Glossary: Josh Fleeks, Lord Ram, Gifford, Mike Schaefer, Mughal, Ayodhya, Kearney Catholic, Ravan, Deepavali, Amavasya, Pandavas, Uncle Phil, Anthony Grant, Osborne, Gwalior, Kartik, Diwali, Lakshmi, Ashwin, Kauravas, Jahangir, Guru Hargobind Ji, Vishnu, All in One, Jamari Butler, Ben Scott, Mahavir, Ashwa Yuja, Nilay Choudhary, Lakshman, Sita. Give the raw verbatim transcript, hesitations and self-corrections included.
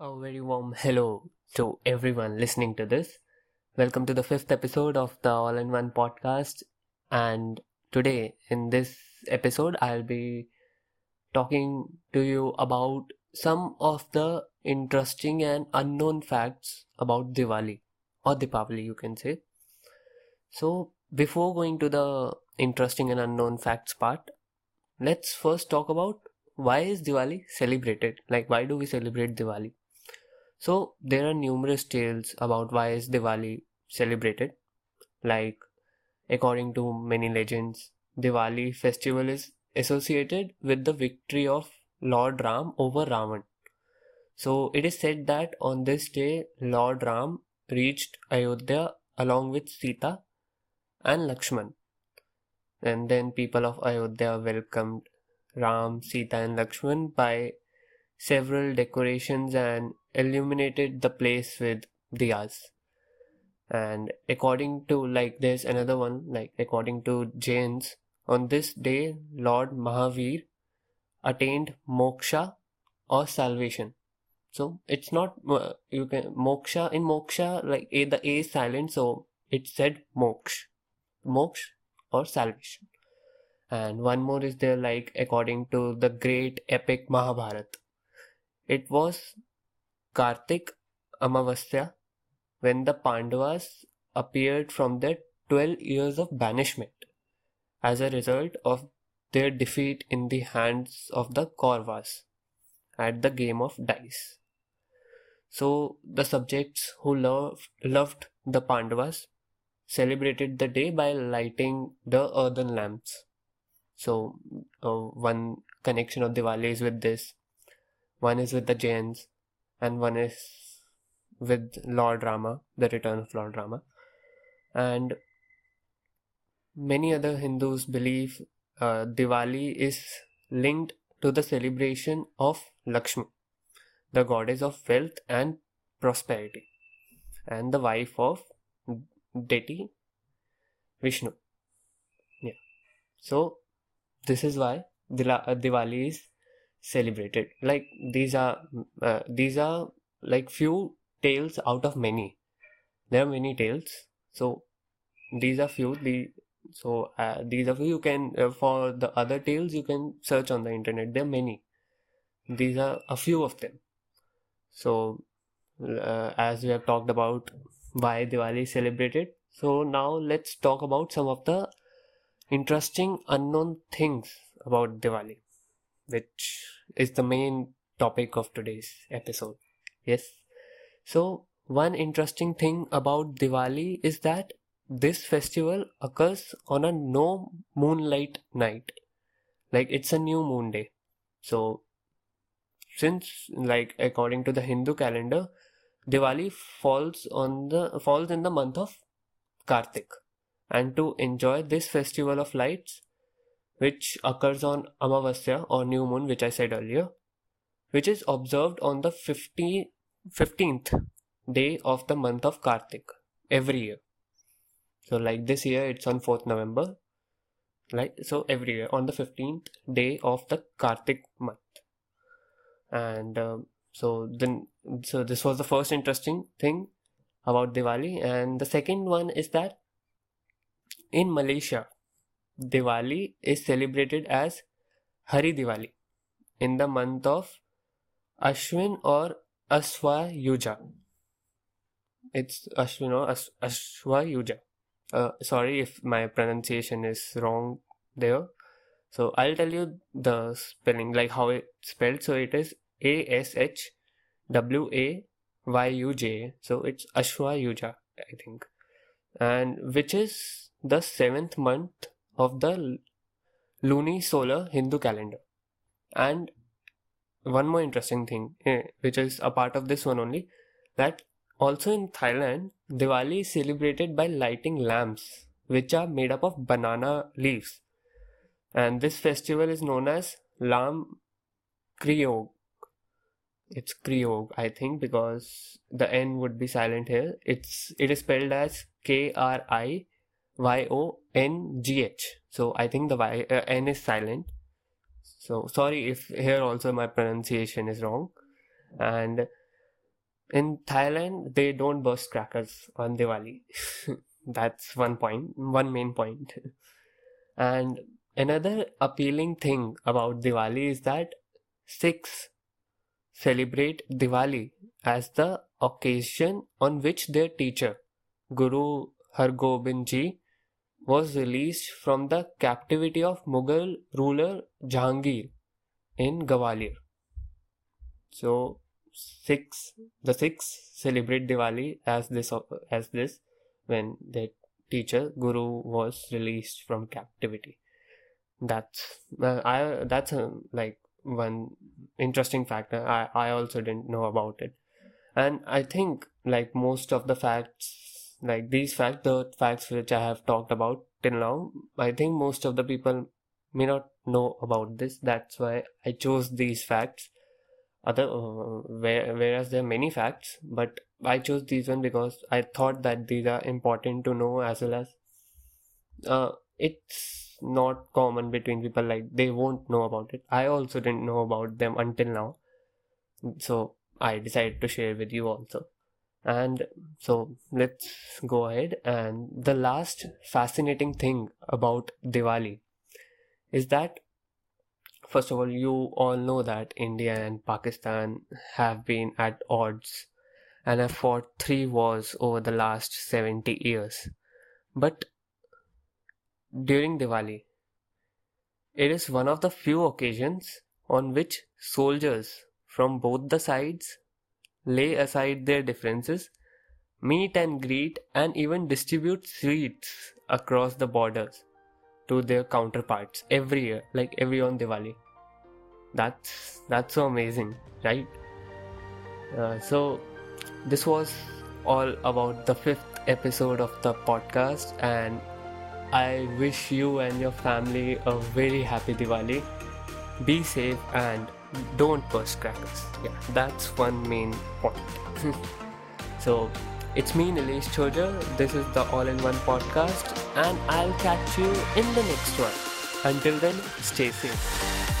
A very warm hello to everyone listening to this. Welcome to the fifth episode of the All in One podcast. And today in this episode, I'll be talking to you about some of the interesting and unknown facts about Diwali or Deepavali, you can say. So before going to the interesting and unknown facts part, let's first talk about why is Diwali celebrated? Like, why do we celebrate Diwali? So there are numerous tales about why is Diwali celebrated. Like, according to many legends, Diwali festival is associated with the victory of Lord Ram over Ravan. So it is said that on this day, Lord Ram reached Ayodhya along with Sita and Lakshman. And then people of Ayodhya welcomed Ram, Sita and Lakshman by several decorations and illuminated the place with diyas. And according to, like, there's another one, like according to Jains, on this day Lord Mahavir attained moksha or salvation. So it's not, you can, moksha, in moksha, like a, the A is silent, so it said moksh, moksh or salvation. And one more is there, like according to the great epic Mahabharata, it was Kartik Amavasya when the Pandavas appeared from their twelve years of banishment as a result of their defeat in the hands of the Kauravas at the game of dice. So the subjects who loved, loved the Pandavas celebrated the day by lighting the earthen lamps. So uh, one connection of Diwali is with this, one is with the Jains, and one is with Lord Rama, the return of Lord Rama. And many other Hindus believe uh, Diwali is linked to the celebration of Lakshmi, the goddess of wealth and prosperity, and the wife of deity Vishnu. Yeah. So this is why Diwali is celebrated. Like, these are uh, these are like few tales out of many. There are many tales, so these are few. The so uh, these are few. You can uh, for the other tales you can search on the internet. There are many. These are a few of them. So uh, as we have talked about why Diwali is celebrated, so now let's talk about some of the interesting unknown things about Diwali, which is the main topic of today's episode. Yes. So one interesting thing about Diwali is that this festival occurs on a no moonlight night. Like, it's a new moon day. So since, like, according to the Hindu calendar, Diwali falls on the falls in the month of Kartik. And to enjoy this festival of lights, which occurs on Amavasya or new moon, which I said earlier, which is observed on the fifteenth day of the month of Kartik every year. So like this year, it's on fourth November. Like, so every year on the fifteenth day of the Kartik month. And uh, so then, so this was the first interesting thing about Diwali. And the second one is that in Malaysia, Diwali is celebrated as Hari Diwali in the month of Ashwin or Ashwa Yuja. It's Ashwin or Ash- Ashwa Yuja. Uh, sorry if my pronunciation is wrong there. So I'll tell you the spelling, like how it's spelled. So it is A S H W A Y U J. So it's Ashwa Yuja, I think. And which is the seventh month of the lunisolar Hindu calendar. And one more interesting thing, which is a part of this one only, that also in Thailand, Diwali is celebrated by lighting lamps, which are made up of banana leaves. And this festival is known as Lam Kriyog. It's Kriyog, I think, because the N would be silent here. It's, it is spelled as K R I Y O N G H. So I think the y, uh, N is silent. So sorry if here also my pronunciation is wrong. And In Thailand, they don't burst crackers on Diwali. That's one point, one main point. And another appealing thing about Diwali is that Sikhs celebrate Diwali as the occasion on which their teacher, Guru Hargobind Ji, was released from the captivity of Mughal ruler Jahangir in Gwalior. So, Sikhs, the Sikhs celebrate Diwali as this as this when their teacher Guru was released from captivity. That's uh, I that's uh, like one interesting fact. I I also didn't know about it, and I think like most of the facts, like these facts, the facts which I have talked about till now, I think most of the people may not know about this. That's why I chose these facts. Other, uh, whereas there are many facts, but I chose these one because I thought that these are important to know, as well as uh, it's not common between people, like they won't know about it. I also didn't know about them until now, so I decided to share with you also. And so let's go ahead, and the last fascinating thing about Diwali is that, first of all, you all know that India and Pakistan have been at odds and have fought three wars over the last seventy years. But during Diwali, it is one of the few occasions on which soldiers from both the sides lay aside their differences, meet and greet, and even distribute sweets across the borders to their counterparts every year, like every on Diwali. That's that's so amazing, right? Uh, so this was all about the fifth episode of the podcast, and I wish you and your family a very happy Diwali. Be safe and don't burst crackers. Yeah, that's one main point. So it's me, Nilay Choudhary. This is the All in One podcast, and I'll catch you in the next one. Until then, stay safe.